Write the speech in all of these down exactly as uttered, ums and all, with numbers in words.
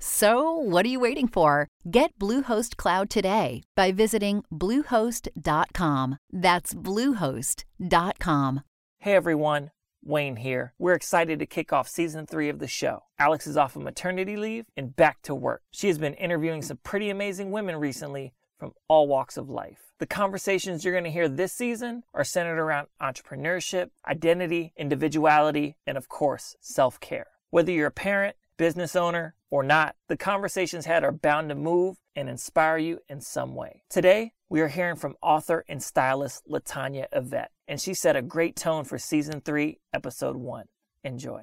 So, what are you waiting for? Get Bluehost Cloud today by visiting Bluehost dot com. That's Bluehost dot com. Hey everyone, Wayne here. We're excited to kick off season three of the show. Alex is off of maternity leave and back to work. She has been interviewing some pretty amazing women recently from all walks of life. The conversations you're going to hear this season are centered around entrepreneurship, identity, individuality, and of course, self-care. Whether you're a parent, business owner, or not, the conversations had are bound to move and inspire you in some way. Today, we are hearing from author and stylist LaTonya Yvette, and she set a great tone for Season three, Episode one. Enjoy.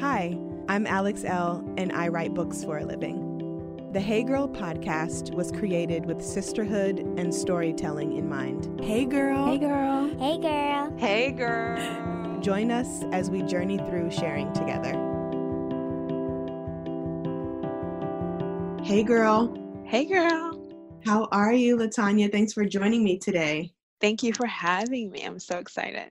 Hi, I'm Alex L., and I write books for a living. The Hey Girl podcast was created with sisterhood and storytelling in mind. Hey Girl. Hey Girl. Hey Girl. Hey Girl. Join us as we journey through sharing together. Hey girl. Hey girl. How are you, LaTonya? Thanks for joining me today. Thank you for having me. I'm so excited.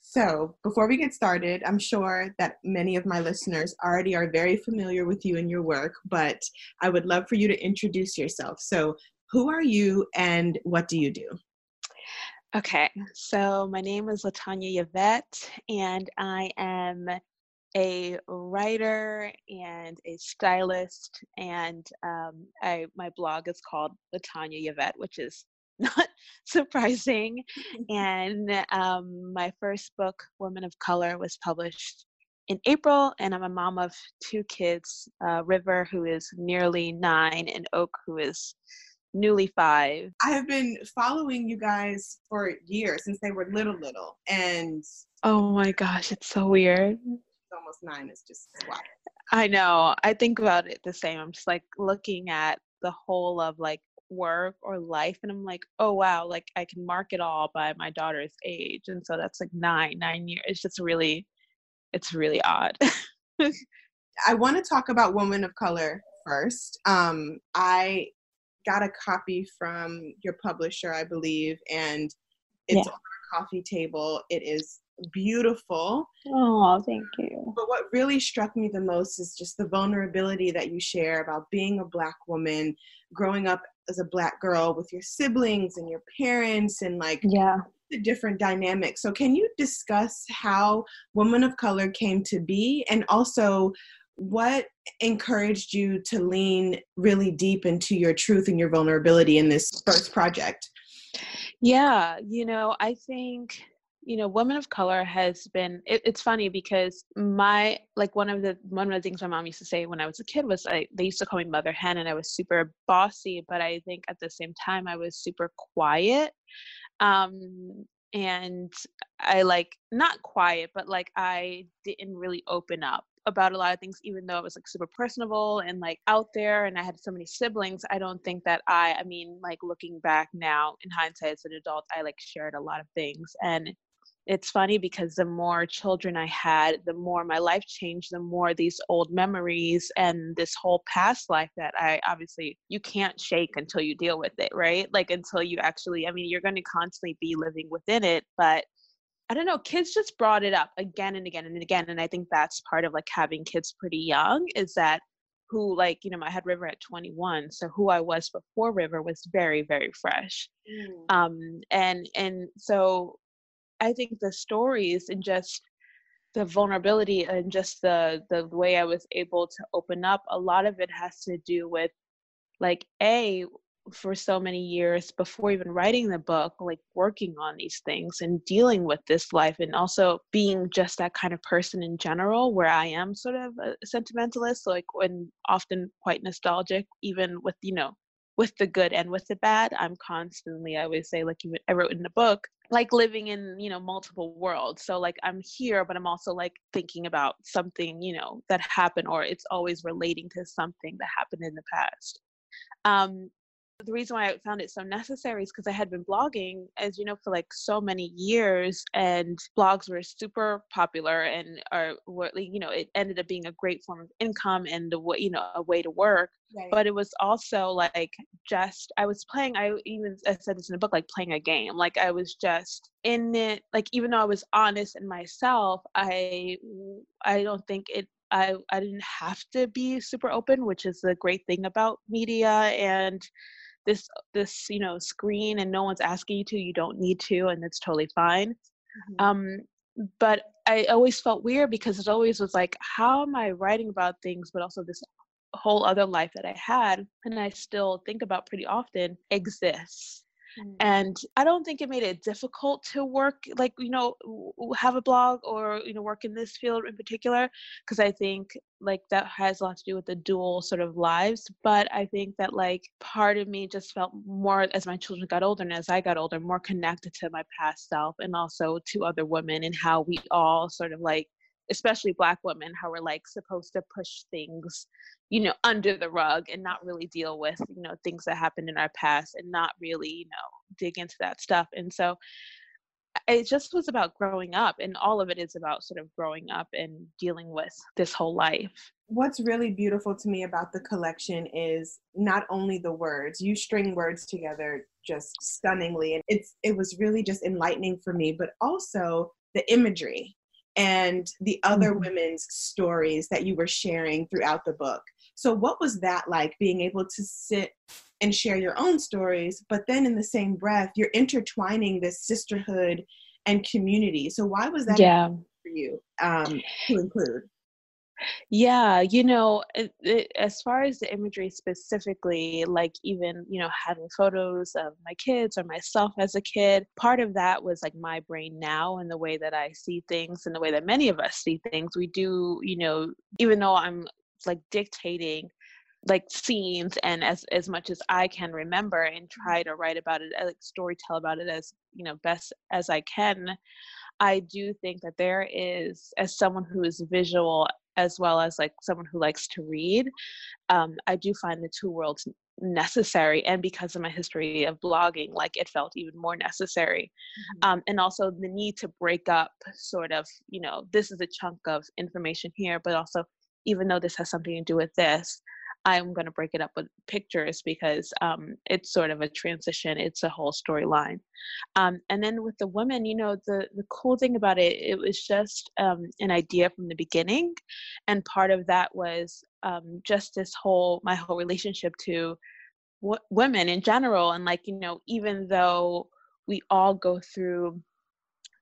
So before we get started, I'm sure that many of my listeners already are very familiar with you and your work, but I would love for you to introduce yourself. So who are you and what do you do? Okay. So my name is LaTonya Yvette, and I am a writer and a stylist, and um, I, my blog is called LaTonya Yvette, which is not surprising. And um, my first book, Woman of Color, was published in April, and I'm a mom of two kids, uh, River, who is nearly nine, and Oak, who is newly five. I have been following you guys for years, since they were little, little, and... Oh my gosh, it's so weird. Almost nine is just wild. I know. I think about it the same. I'm just like looking at the whole of like work or life, and I'm like, oh wow, like I can mark it all by my daughter's age, and so that's like nine, nine years. It's just really, it's really odd. I want to talk about Woman of Color first. Um, I got a copy from your publisher, I believe, and it's yeah. on our coffee table. It is beautiful. Oh, thank you. But what really struck me the most is just the vulnerability that you share about being a Black woman, growing up as a Black girl with your siblings and your parents, and like yeah. the different dynamics. So can you discuss how Woman of Color came to be, and also what encouraged you to lean really deep into your truth and your vulnerability in this first project? Yeah, you know, I think you know, Women of Color has been, it, it's funny because my, like one of the, one of the things my mom used to say when I was a kid was I, they used to call me Mother Hen, and I was super bossy, but I think at the same time I was super quiet. Um, and I like, not quiet, but like I didn't really open up about a lot of things, even though it was like super personable and like out there, and I had so many siblings. I don't think that I, I mean, like looking back now in hindsight as an adult, I like shared a lot of things. And it's funny because the more children I had, the more my life changed, the more these old memories and this whole past life that I obviously, you can't shake until you deal with it, right? Like until you actually, I mean, you're going to constantly be living within it, but I don't know, kids just brought it up again and again and again. And I think that's part of like having kids pretty young is that who like, you know, I had River at twenty-one. So who I was before River was very, very fresh. Mm. Um, and, and so I think the stories and just the vulnerability and just the, the way I was able to open up, a lot of it has to do with like, A, for so many years before even writing the book, like working on these things and dealing with this life, and also being just that kind of person in general, where I am sort of a sentimentalist, like, and often quite nostalgic, even with, you know, with the good and with the bad. I'm constantly, I always say, like, even I wrote in the book, like living in, you know, multiple worlds. So like I'm here, but I'm also like thinking about something, you know, that happened, or it's always relating to something that happened in the past. Um, The reason why I found it so necessary is because I had been blogging, as you know, for like so many years, and blogs were super popular and are, were, you know, it ended up being a great form of income and a, you know, a way to work. Right. But it was also like just, I was playing, I even I said this in the book, like playing a game. Like I was just in it, like even though I was honest in myself, I, I don't think it, I, I didn't have to be super open, which is the great thing about media and this, this, you know, screen, and no one's asking you to, you don't need to, and it's totally fine. Mm-hmm. Um, but I always felt weird because it always was like, how am I writing about things, but also this whole other life that I had, and I still think about pretty often, exists. Mm-hmm. And I don't think it made it difficult to work, like, you know, have a blog or, you know, work in this field in particular, because I think like that has a lot to do with the dual sort of lives. But I think that like part of me just felt more, as my children got older and as I got older, more connected to my past self and also to other women, and how we all sort of like, especially Black women, how we're like supposed to push things, you know, under the rug and not really deal with, you know, things that happened in our past and not really, you know, dig into that stuff. And so it just was about growing up, and all of it is about sort of growing up and dealing with this whole life. What's really beautiful to me about the collection is not only the words, you string words together just stunningly. And it's, it was really just enlightening for me, but also the imagery and the other women's stories that you were sharing throughout the book. So what was that like, being able to sit and share your own stories, but then in the same breath, you're intertwining this sisterhood and community. So why was that yeah. for you um, to include? Yeah, you know, it, it, as far as the imagery specifically, like even, you know, having photos of my kids or myself as a kid, part of that was like my brain now and the way that I see things and the way that many of us see things. We do, you know, even though I'm like dictating like scenes and as, as much as I can remember and try to write about it, like story tell about it as, you know, best as I can, I do think that there is, as someone who is visual as well as like someone who likes to read, um, I do find the two worlds necessary. And because of my history of blogging, like it felt even more necessary. Mm-hmm. Um, and also the need to break up sort of, you know, this is a chunk of information here, but also even though this has something to do with this, I'm going to break it up with pictures because um, it's sort of a transition. It's a whole storyline. Um, and then with the women, you know, the, the cool thing about it, it was just um, an idea from the beginning. And part of that was um, just this whole, my whole relationship to w- women in general. And like, you know, even though we all go through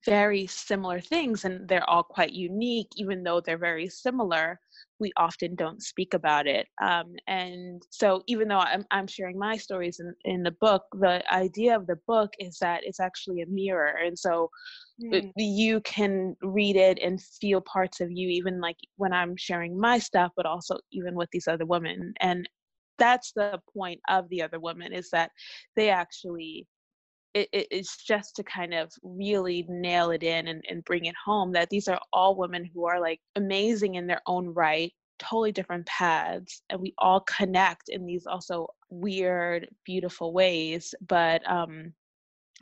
very similar things and they're all quite unique, even though they're very similar, we often don't speak about it. Um, and so even though I'm, I'm sharing my stories in, in the book, the idea of the book is that it's actually a mirror. And so mm. you can read it and feel parts of you, even like when I'm sharing my stuff, but also even with these other women. And that's the point of the other women, is that they actually, it, it, it's just to kind of really nail it in and, and bring it home that these are all women who are like amazing in their own right, totally different paths. And we all connect in these also weird, beautiful ways. But, um,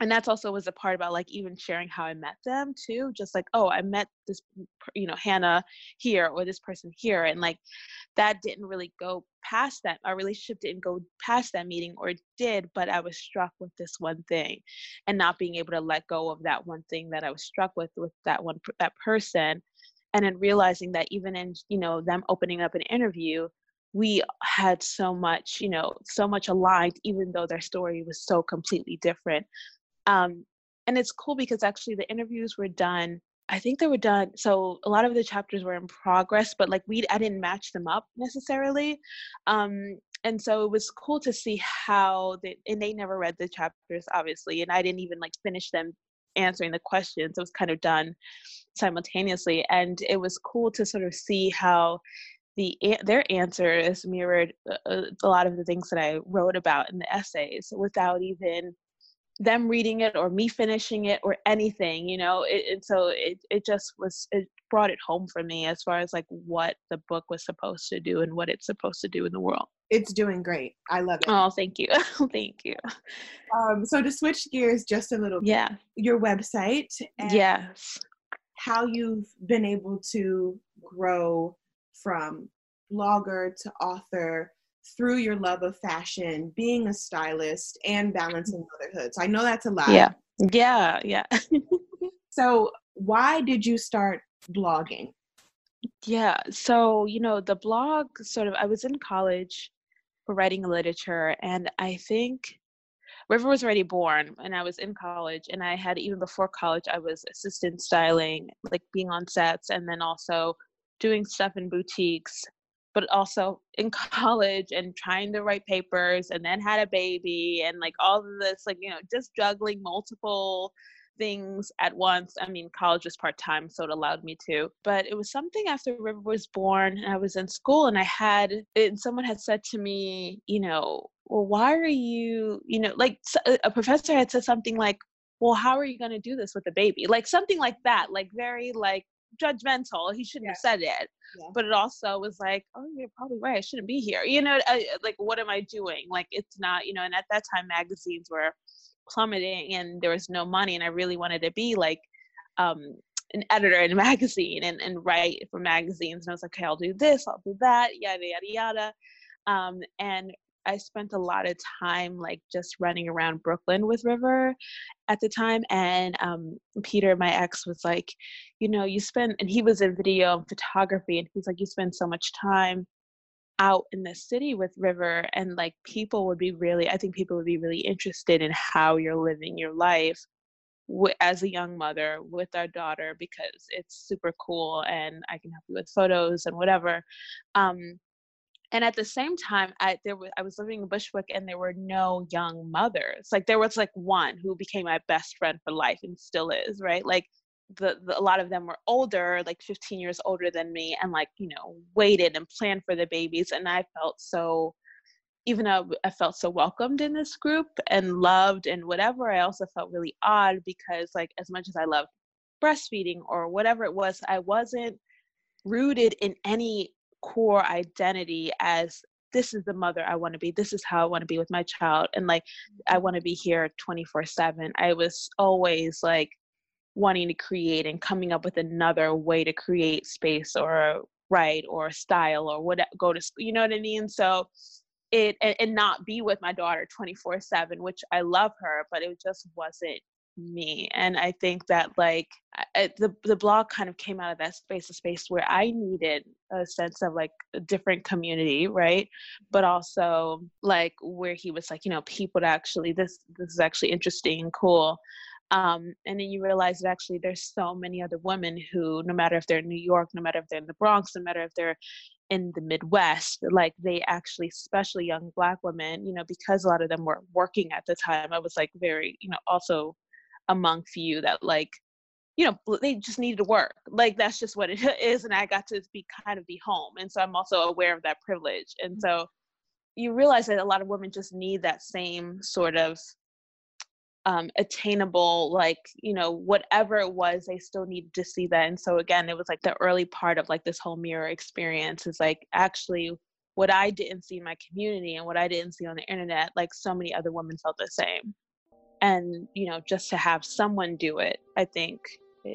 and that's also was the part about like even sharing how I met them too, just like, oh, I met this, you know, Hannah here or this person here. And like, that didn't really go past that. Our relationship didn't go past that meeting, or it did, but I was struck with this one thing and not being able to let go of that one thing that I was struck with, with that one, that person. And then realizing that even in, you know, them opening up an interview, we had so much, you know, so much aligned, even though their story was so completely different. Um, and it's cool because actually the interviews were done, I think they were done. So a lot of the chapters were in progress, but like we, I didn't match them up necessarily. Um, And so it was cool to see how they, and they never read the chapters, obviously, and I didn't even like finish them answering the questions. It was kind of done simultaneously. And it was cool to sort of see how the their answers mirrored a, a lot of the things that I wrote about in the essays without even them reading it or me finishing it or anything, you know? It, and so it, it just was, it brought it home for me as far as like what the book was supposed to do and what it's supposed to do in the world. It's doing great. I love it. Oh, thank you. Thank you. Um, so to switch gears just a little bit, yeah. Your website and yes. how you've been able to grow from blogger to author through your love of fashion, being a stylist, and balancing motherhood. So I know that's a lot. Yeah. Yeah. Yeah. So why did you start blogging? Yeah. So, you know, the blog sort of, I was in college for writing literature, and I think River was already born, and I was in college, and I had, even before college, I was assistant styling, like being on sets, and then also doing stuff in boutiques, but also in college and trying to write papers, and then had a baby, and like all of this, like, you know, just juggling multiple things at once. I mean, college was part-time, so it allowed me to, but it was something after River was born and I was in school, and I had, and someone had said to me, you know, well, why are you, you know, like a professor had said something like, well, how are you going to do this with a baby? Like something like that, like very like judgmental. He shouldn't yeah. have said it. Yeah. But it also was like, oh, you're probably right. I shouldn't be here. You know, I, like, what am I doing? Like, it's not, you know, and at that time, magazines were plummeting and there was no money. And I really wanted to be like um, an editor in a magazine and, and write for magazines. And I was like, okay, I'll do this, I'll do that, yada, yada, yada. Um, and I spent a lot of time like just running around Brooklyn with River at the time. And um, Peter, my ex, was like, you know, you spend, and he was in video and photography, and he's like, you spend so much time out in the city with River, and like people would be really, I think people would be really interested in how you're living your life w- as a young mother with our daughter, because it's super cool and I can help you with photos and whatever. Um, And at the same time, I there was I was living in Bushwick, and there were no young mothers. Like there was like one who became my best friend for life and still is, right? Like the, the a lot of them were older, like fifteen years older than me, and like, you know, waited and planned for the babies. And I felt so, even though I felt so welcomed in this group and loved and whatever, I also felt really odd because like as much as I loved breastfeeding or whatever it was, I wasn't rooted in any core identity as this is the mother I want to be. This is how I want to be with my child. And like, I want to be here twenty-four seven. I was always like wanting to create and coming up with another way to create space or write or style or what, go to school, you know what I mean? So it, and, and not be with my daughter twenty-four seven, which I love her, but it just wasn't me. And I think that like I, the the blog kind of came out of that space, a space where I needed a sense of like a different community, right? But also like where he was like, you know, people to actually, this this is actually interesting and cool. Um, and then you realize that actually there's so many other women who, no matter if they're in New York, no matter if they're in the Bronx, no matter if they're in the Midwest, like they actually, especially young Black women, you know, because a lot of them were working at the time, I was like very, you know, also among few that like, you know, they just needed to work. Like, that's just what it is. And I got to be kind of be home. And so I'm also aware of that privilege. And so you realize that a lot of women just need that same sort of um, attainable, like, you know, whatever it was, they still needed to see that. And so again, it was like the early part of like this whole mirror experience is like, actually what I didn't see in my community and what I didn't see on the internet, like so many other women felt the same. And, you know, just to have someone do it, I think,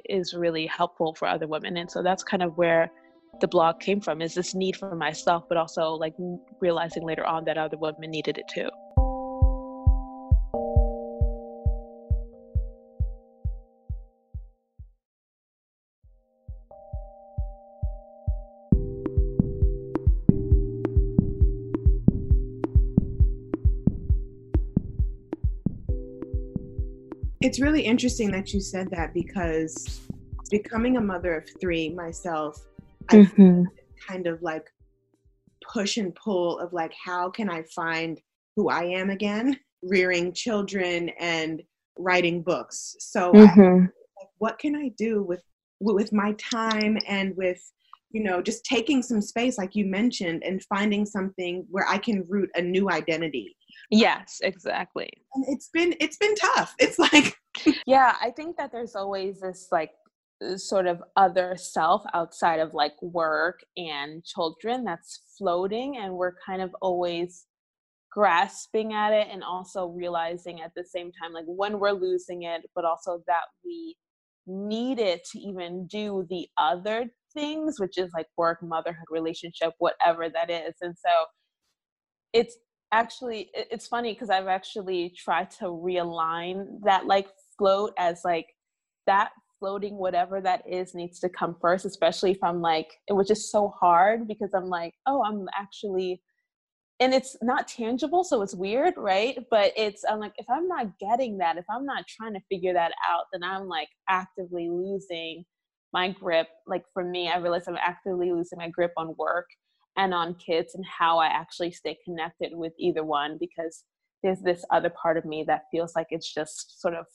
is really helpful for other women. And so that's kind of where the blog came from, is this need for myself, but also like realizing later on that other women needed it too. It's really interesting that you said that, because becoming a mother of three myself, mm-hmm. I kind of like push and pull of like, how can I find who I am again? Rearing children and writing books. So mm-hmm. I, like, what can I do with, with my time and with, you know, just taking some space, like you mentioned, and finding something where I can root a new identity. Yes, exactly. And it's been, it's been tough. It's like, yeah, I think that there's always this like sort of other self outside of like work and children that's floating, and we're kind of always grasping at it, and also realizing at the same time, like when we're losing it, but also that we need it to even do the other things, which is like work, motherhood, relationship, whatever that is. And so it's actually, it's funny because I've actually tried to realign that like float as like that floating, whatever that is, needs to come first, especially if I'm like, it was just so hard because I'm like, oh, I'm actually, and it's not tangible. So it's weird. Right. But it's, I'm like, if I'm not getting that, if I'm not trying to figure that out, then I'm like actively losing my grip. Like for me, I realized I'm actively losing my grip on work and on kids and how I actually stay connected with either one, because there's this other part of me that feels like it's just sort of,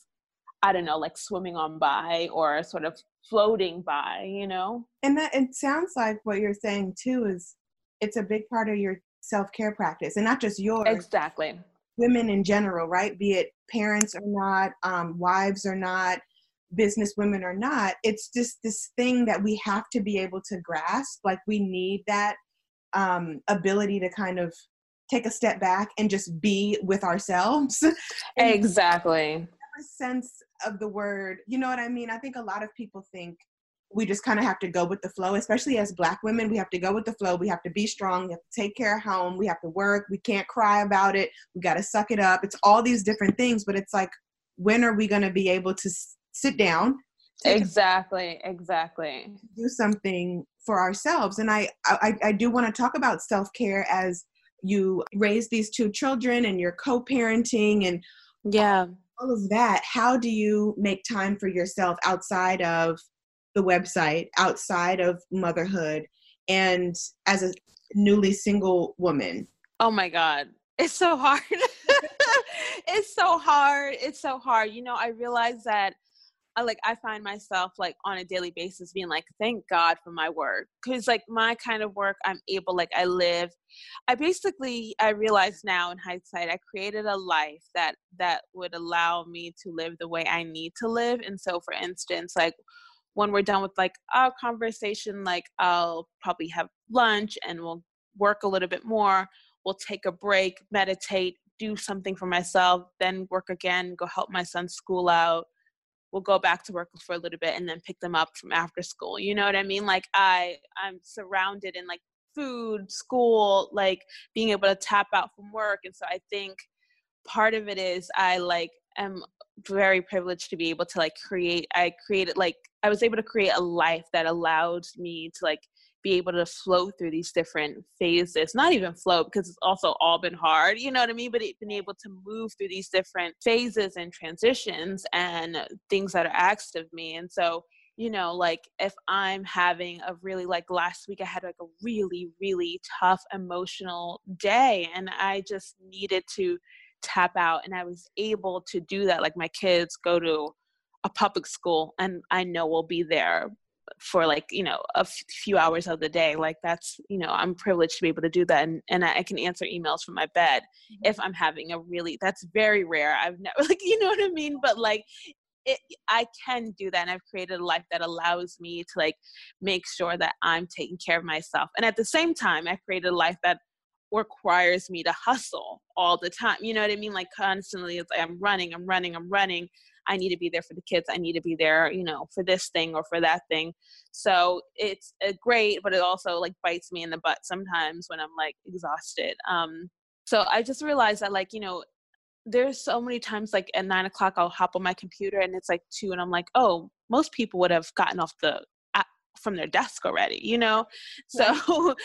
I don't know, like swimming on by or sort of floating by, you know? And that, it sounds like what you're saying too is it's a big part of your self-care practice, and not just yours. Exactly. Women in general, right? Be it parents or not, um, wives or not, business women or not, it's just this thing that we have to be able to grasp. Like we need that um, ability to kind of take a step back and just be with ourselves. Exactly. Sense of the word, you know what I mean? I think a lot of people think we just kind of have to go with the flow, especially as Black women. We have to go with the flow. We have to be strong. We have to take care of home. We have to work. We can't cry about it. We got to suck it up. It's all these different things, but it's like, when are we going to be able to s- sit down? Exactly. A- exactly. Do something for ourselves. And I, I, I do want to talk about self-care as you raise these two children and you're co-parenting and yeah, all of that. How do you make time for yourself outside of the website, outside of motherhood, and as a newly single woman? Oh my God. It's so hard. It's so hard. It's so hard. You know, I realize that I like, I find myself like on a daily basis being like, thank God for my work. Cause like my kind of work, I'm able, like I live, I basically, I realize now in hindsight, I created a life that, that would allow me to live the way I need to live. And so for instance, like when we're done with like our conversation, like I'll probably have lunch and we'll work a little bit more. We'll take a break, meditate, do something for myself, then work again, go help my son's school out. We'll go back to work for a little bit and then pick them up from after school. You know what I mean? Like I, I'm surrounded in like food, school, like being able to tap out from work. And so I think part of it is I like am very privileged to be able to like create, I created like, I was able to create a life that allowed me to like be able to flow through these different phases, not even flow because it's also all been hard, you know what I mean? But it been able to move through these different phases and transitions and things that are asked of me. And so, you know, like if I'm having a really, like last week I had like a really, really tough emotional day and I just needed to tap out, and I was able to do that. Like my kids go to a public school and I know we'll be there for like, you know, a f- few hours of the day. Like that's, you know, I'm privileged to be able to do that. And, and I, I can answer emails from my bed mm-hmm. if I'm having a really, that's very rare. I've never like, you know what I mean? But like, it, I can do that. And I've created a life that allows me to like, make sure that I'm taking care of myself. And at the same time, I created a life that requires me to hustle all the time. You know what I mean? Like constantly it's like, I'm running, I'm running, I'm running. I need to be there for the kids. I need to be there, you know, for this thing or for that thing. So it's a great, but it also like bites me in the butt sometimes when I'm like exhausted. Um, so I just realized that like, you know, there's so many times like at nine o'clock I'll hop on my computer and it's like two and I'm like, oh, most people would have gotten off the from their desk already, you know? So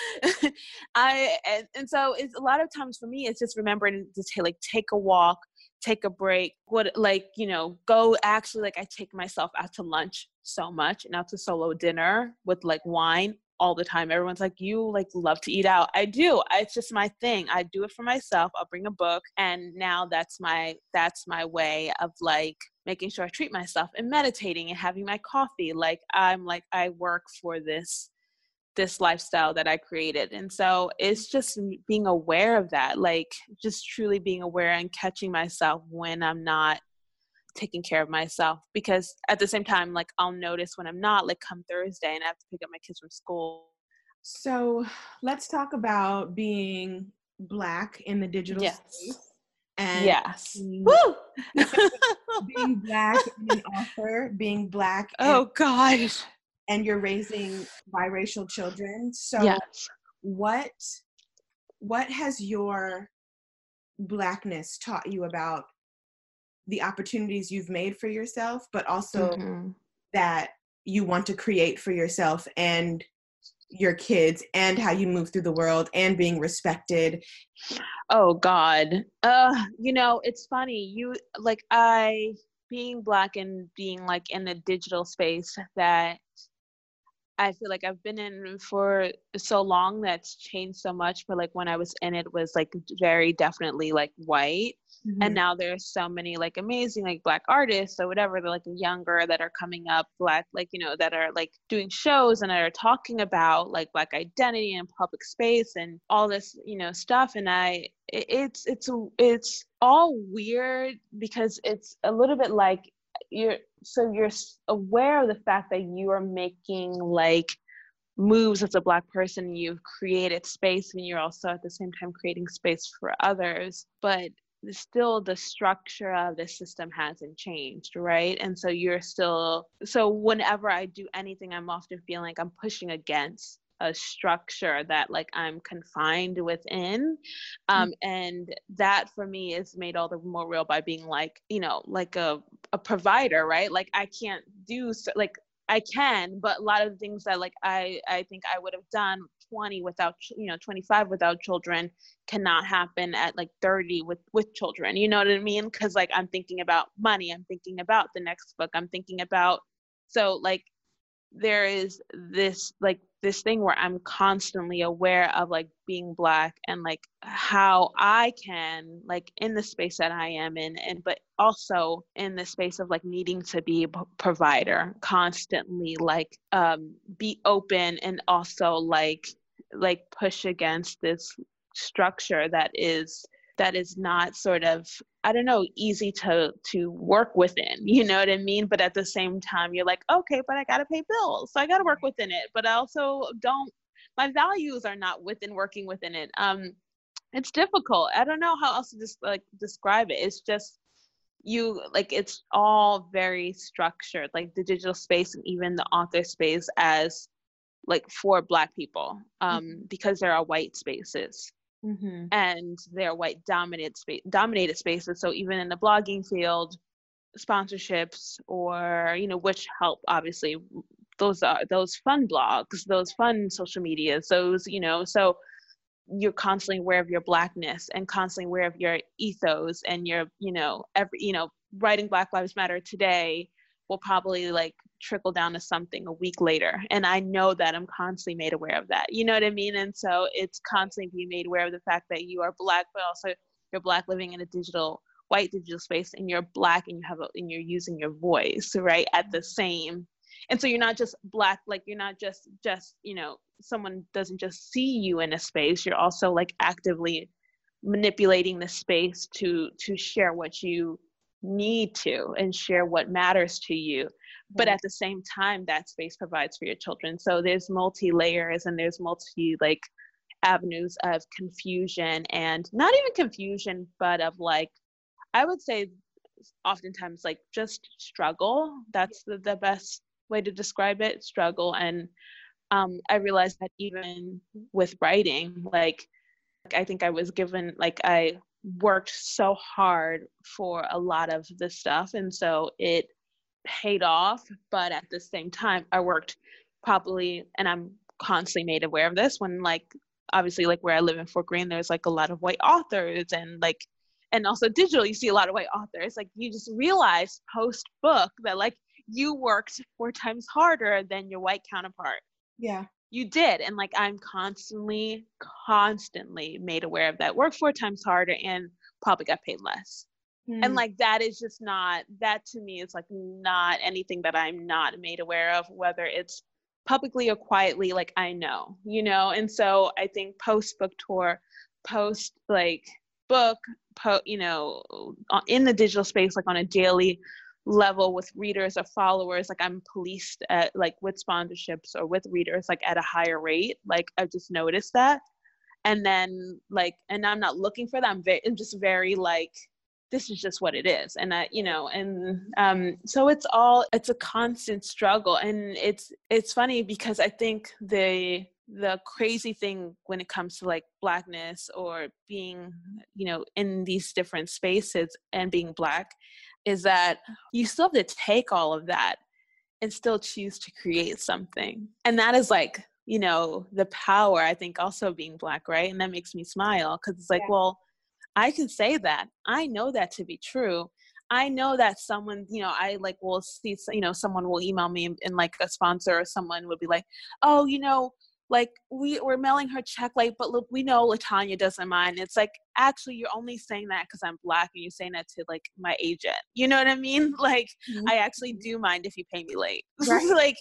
right. I, and, and so it's a lot of times for me, it's just remembering to t- like take a walk, take a break, what like, you know, go actually like I take myself out to lunch so much and out to solo dinner with like wine all the time. Everyone's like, you like love to eat out. I do. It's just my thing. I do it for myself. I'll bring a book. And now that's my, that's my way of like making sure I treat myself and meditating and having my coffee. Like I'm like, I work for this, this lifestyle that I created. And so it's just being aware of that, like just truly being aware and catching myself when I'm not taking care of myself. Because at the same time, like I'll notice when I'm not, like come Thursday and I have to pick up my kids from school. So let's talk about being Black in the digital yes. space. And yes. Being, Woo! being Black in an author, being Black. Oh, and, God. And you're raising biracial children. So yes. what, what has your Blackness taught you about the opportunities you've made for yourself, but also mm-hmm. that you want to create for yourself and your kids, and how you move through the world and being respected? Oh God. Uh, you know, it's funny. You like, I being Black and being like in the digital space that I feel like I've been in for so long, that's changed so much. But like when I was in it was like very definitely like white. Mm-hmm. And now there's so many like amazing like Black artists or whatever, they're like younger that are coming up, Black, like, you know, that are like doing shows and are talking about like Black identity and public space and all this, you know, stuff. And I, it, it's, it's, it's all weird because it's a little bit like you're, so you're aware of the fact that you are making like moves as a Black person, you've created space, and you're also at the same time creating space for others, but still the structure of the system hasn't changed, right? And so you're still, so whenever I do anything, I'm often feeling like I'm pushing against a structure that like I'm confined within. Um, and that for me is made all the more real by being like, you know, like a, a provider, right? Like I can't do, so, like I can, but a lot of the things that like I, I think I would have done twenty without, you know, twenty-five without children cannot happen at like thirty with, with children, you know what I mean? Cause like, I'm thinking about money, I'm thinking about the next book, I'm thinking about, so like, there is this, like this thing where I'm constantly aware of like being Black and like how I can like in the space that I am in, and, but also in the space of like needing to be a provider constantly, like, um, be open and also like, like push against this structure that is, that is not sort of, I don't know, easy to, to work within, you know what I mean? But at the same time, you're like, okay, but I got to pay bills. So I got to work within it. But I also don't, my values are not within working within it. Um, it's difficult. I don't know how else to just like describe it. It's just you like, it's all very structured, like the digital space and even the author space as like for Black people, um, mm-hmm. because there are white spaces. Mm-hmm. And they're white dominated spa- dominated spaces. So even in the blogging field, sponsorships or, you know, which help, obviously, those are those fun blogs, those fun social medias, those, you know, so you're constantly aware of your Blackness and constantly aware of your ethos and your, you know, every, you know, writing Black Lives Matter today will probably like trickle down to something a week later. And I know that I'm constantly made aware of that. You know what I mean? And so it's constantly being made aware of the fact that you are Black, but also you're Black living in a digital, white digital space, and you're Black and you have a, and you're using your voice, right? At the same. And so you're not just Black, like you're not just, just, you know, someone doesn't just see you in a space. You're also like actively manipulating the space to, to share what you need to and share what matters to you. But at the same time, that space provides for your children. So there's multi layers and there's multi like avenues of confusion, and not even confusion, but of like, I would say oftentimes like just struggle. That's the, the best way to describe it, struggle. And um, I realized that even with writing, like I think I was given, like I worked so hard for a lot of the stuff, and so it paid off, but at the same time I worked probably, and I'm constantly made aware of this when like obviously like where I live in Fort Greene, there's like a lot of white authors, and like, and also digital, you see a lot of white authors, like you just realize post book that like you worked four times harder than your white counterpart. Yeah. you did. And like, I'm constantly, constantly made aware of that. Work four times harder and probably got paid less. Mm. And like, that is just not, that to me is like not anything that I'm not made aware of, whether it's publicly or quietly, like I know, you know? And so I think post book tour, post like book, po- you know, in the digital space, like on a daily level with readers or followers, like I'm policed at like with sponsorships or with readers, like at a higher rate. Like I've just noticed that. And then like, and I'm not looking for that. I'm very, I'm just very like, this is just what it is. And I, you know, and um, so it's all, it's a constant struggle. And it's, it's funny because I think the, the crazy thing when it comes to like Blackness or being, you know, in these different spaces and being Black is that you still have to take all of that and still choose to create something. And that is like, you know, the power, I think, also of being Black, right? And that makes me smile because it's like, yeah. well, I can say that. I know that to be true. I know that someone, you know, I like will see, you know, someone will email me and, and like a sponsor or someone would be like, oh, you know, like we we're mailing her check, like, but look, we know LaTonya doesn't mind. It's like, actually, you're only saying that because I'm Black and you're saying that to like my agent. You know what I mean? Like, mm-hmm. I actually do mind if you pay me late. Right. like,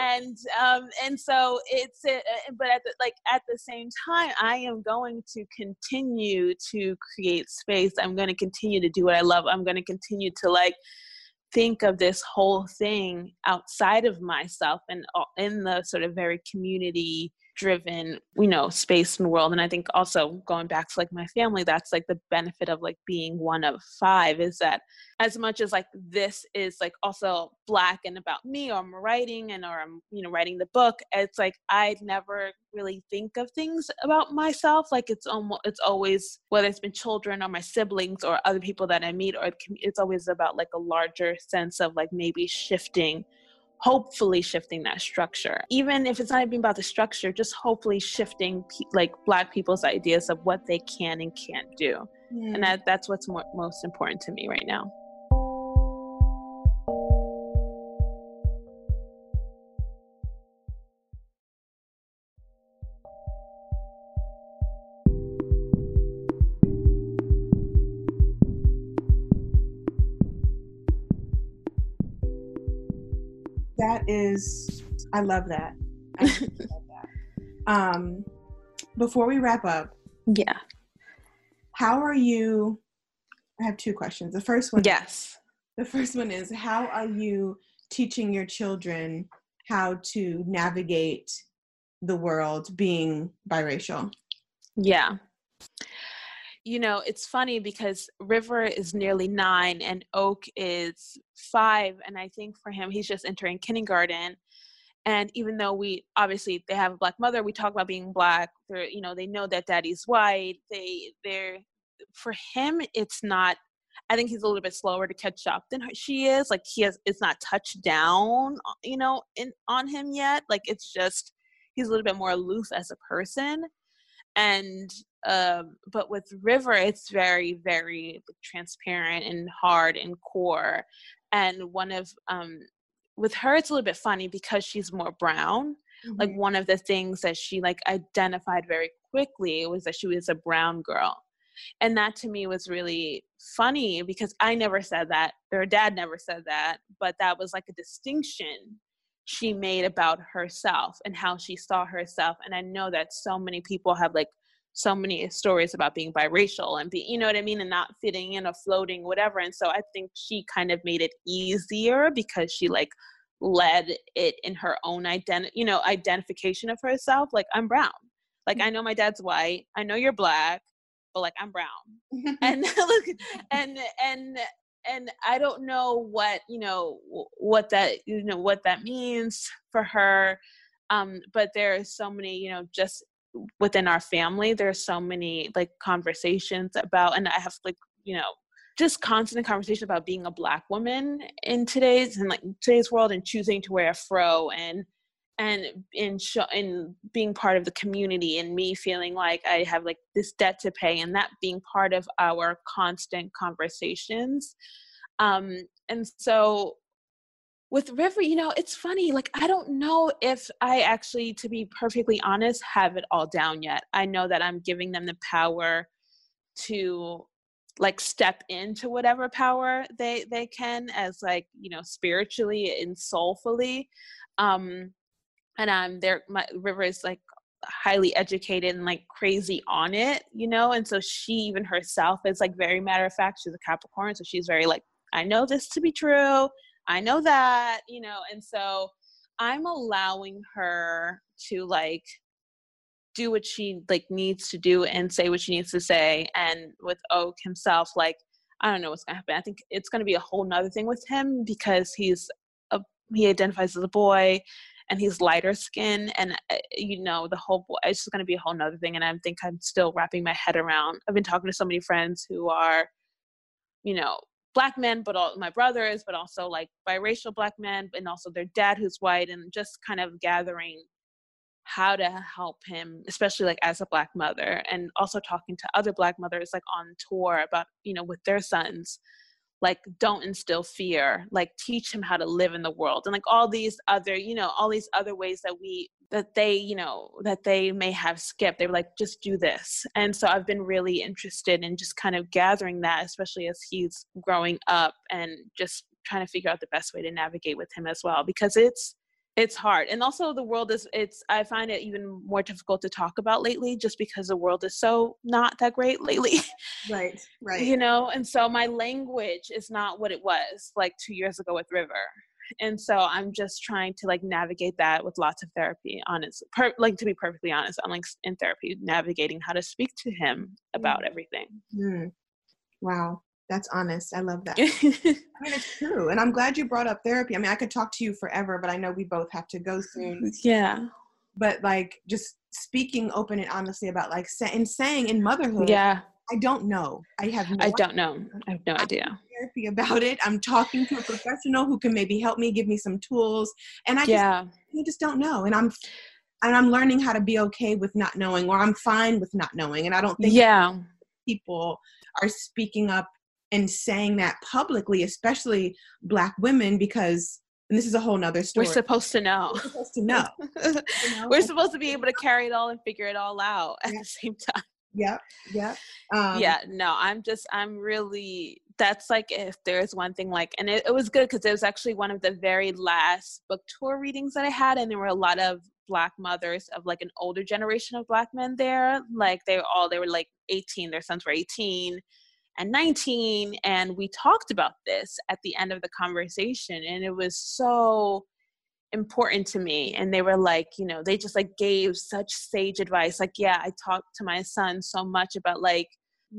and um and so it's it, but at the, like at the same time I am going to continue to create space. I'm going to continue to do what I love. I'm going to continue to like think of this whole thing outside of myself and in the sort of very community driven, you know, space and world. And I think also going back to like my family, that's like the benefit of like being one of five is that as much as like this is like also Black and about me, or I'm writing and or I'm, you know, writing the book, it's like I never really think of things about myself. Like it's almost, it's always, whether it's been children or my siblings or other people that I meet, or it's always about like a larger sense of like maybe shifting hopefully shifting that structure. Even if it's not even about the structure, just hopefully shifting pe- like Black people's ideas of what they can and can't do. Mm. And that, that's what's more, most important to me right now. That is, I love that. I love that. Um, before we wrap up, yeah. How are you? I have two questions. The first one, yes. The first one is, how are you teaching your children how to navigate the world being biracial? Yeah. You know, it's funny because River is nearly nine and Oak is five. And I think for him, he's just entering kindergarten. And even though we obviously they have a Black mother, we talk about being Black. They're, you know, they know that daddy's white. They, they're, for him, it's not. I think he's a little bit slower to catch up than she is. Like he has, it's not touched down, you know, in on him yet. Like it's just he's a little bit more aloof as a person. And um, but with River, it's very, very transparent and hard and core. And one of um, with her, it's a little bit funny because she's more brown. Mm-hmm. Like one of the things that she like identified very quickly was that she was a brown girl. And that to me was really funny because I never said that. Her dad never said that, but that was like a distinction she made about herself and how she saw herself. And I know that so many people have like so many stories about being biracial and be, you know what I mean? And not fitting in or floating, whatever. And so I think she kind of made it easier because she like led it in her own identity, you know, identification of herself. Like I'm brown. Like I know my dad's white. I know you're Black, but like I'm brown. and look, and, and, And I don't know what, you know, what that, you know, what that means for her. Um, but there are so many, you know, just within our family, there are so many like conversations about, and I have like, you know, just constant conversation about being a Black woman in today's and like today's world and choosing to wear a fro and, and in sh- in being part of the community and me feeling like I have like this debt to pay and that being part of our constant conversations. Um, and so with River, you know, it's funny. Like, I don't know if I actually, to be perfectly honest, have it all down yet. I know that I'm giving them the power to, like, step into whatever power they they can, as, like, you know, spiritually and soulfully. Um, and I'm there. My River is, like, highly educated and, like, crazy on it, you know. And so she, even herself, is, like, very matter of fact. She's a Capricorn, so she's very, like, I know this to be true. I know that, you know. And so I'm allowing her to, like, do what she, like, needs to do and say what she needs to say. And with Oak himself, like, I don't know what's gonna happen. I think it's gonna be a whole nother thing with him, because he's a, he identifies as a boy and he's lighter skin, and uh, you know, the whole boy, it's just gonna be a whole nother thing. And I think I'm still wrapping my head around. I've been talking to so many friends who are, you know, Black men, but all my brothers, but also, like, biracial Black men, and also their dad who's white, and just kind of gathering how to help him, especially, like, as a Black mother, and also talking to other Black mothers, like, on tour about, you know, with their sons, like, don't instill fear, like, teach him how to live in the world, and, like, all these other, you know, all these other ways that we, that they, you know, that they may have skipped. They were like, just do this. And so I've been really interested in just kind of gathering that, especially as he's growing up, and just trying to figure out the best way to navigate with him as well, because it's, it's hard. And also the world is, it's, I find it even more difficult to talk about lately, just because the world is so not that great lately. Right, right. You know, and so my language is not what it was like two years ago with River. And so I'm just trying to, like, navigate that with lots of therapy, honestly, per- like, to be perfectly honest, I'm, like, in therapy, navigating how to speak to him about mm. everything. Mm. Wow. That's honest. I love that. I mean, it's true. And I'm glad you brought up therapy. I mean, I could talk to you forever, but I know we both have to go soon. Yeah. But, like, just speaking open and honestly about, like, sa- and saying in motherhood. Yeah. I don't know. I have no I idea. don't know. I have no I'm idea. Therapy about it. I'm talking to a professional who can maybe help me, give me some tools. And I just, yeah. I just don't know. And I'm, and I'm learning how to be okay with not knowing, or I'm fine with not knowing. And I don't think yeah. people are speaking up and saying that publicly, especially Black women, because, and this is a whole nother story. We're supposed to know. We're supposed to know. you know? We're supposed to be able to carry it all and figure it all out at yeah. the same time. Yep. Yep. Um, yeah. No, I'm just, I'm really, that's, like, if there's one thing, like, and it, it was good, because it was actually one of the very last book tour readings that I had. And there were a lot of Black mothers of, like, an older generation of Black men there. Like, they were all, they were like eighteen, their sons were eighteen and nineteen. And we talked about this at the end of the conversation, and it was so important to me. And they were like, you know, they just, like, gave such sage advice. Like, yeah, I talked to my son so much about, like,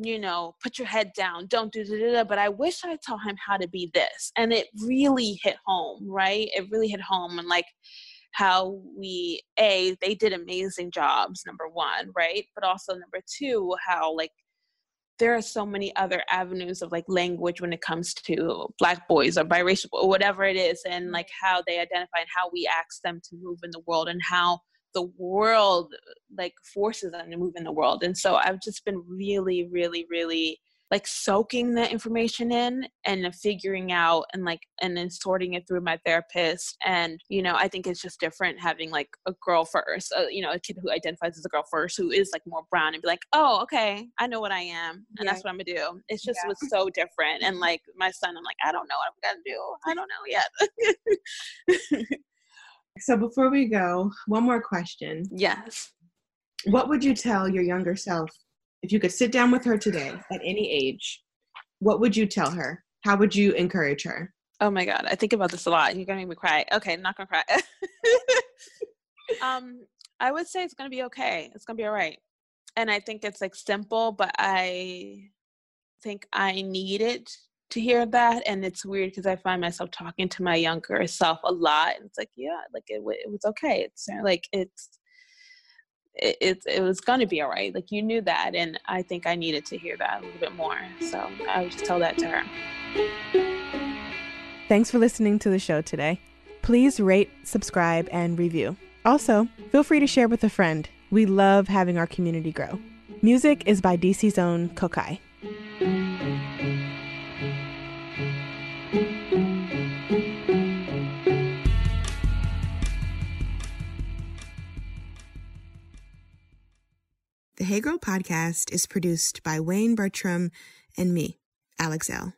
you know, put your head down, don't do da da da, but I wish I taught him how to be this. And it really hit home, right? It really hit home. And, like, how we, A, they did amazing jobs, number one, right? But also number two, how, like, there are so many other avenues of, like, language when it comes to Black boys or biracial or whatever it is, and, like, how they identify and how we ask them to move in the world, and how the world, like, forces them to move in the world. And so I've just been really, really, really, like, soaking that information in, and figuring out, and, like, and then sorting it through my therapist. And, you know, I think it's just different having, like, a girl first, uh, you know, a kid who identifies as a girl first, who is, like, more brown, and be like, oh, okay, I know what I am. And yeah. that's what I'm gonna do. It's just yeah. was so different. And, like, my son, I'm like, I don't know what I'm gonna do. I don't know yet. So before we go, one more question. Yes. What would you tell your younger self? If you could sit down with her today at any age, what would you tell her? How would you encourage her? Oh my God. I think about this a lot. You're going to make me cry. Okay. I'm not going to cry. um, I would say it's going to be okay. It's going to be all right. And I think it's, like, simple, but I think I needed to hear that. And it's weird, because I find myself talking to my younger self a lot. And it's like, yeah, like it, it was okay. It's like, it's, It, it it was gonna be all right. Like, you knew that, and I think I needed to hear that a little bit more. So I would just tell that to her. Thanks for listening to the show today. Please rate, subscribe, and review. Also, feel free to share with a friend. We love having our community grow. Music is by D C's own Kokai. Hey Girl podcast is produced by Wayne Bertram and me, Alex L.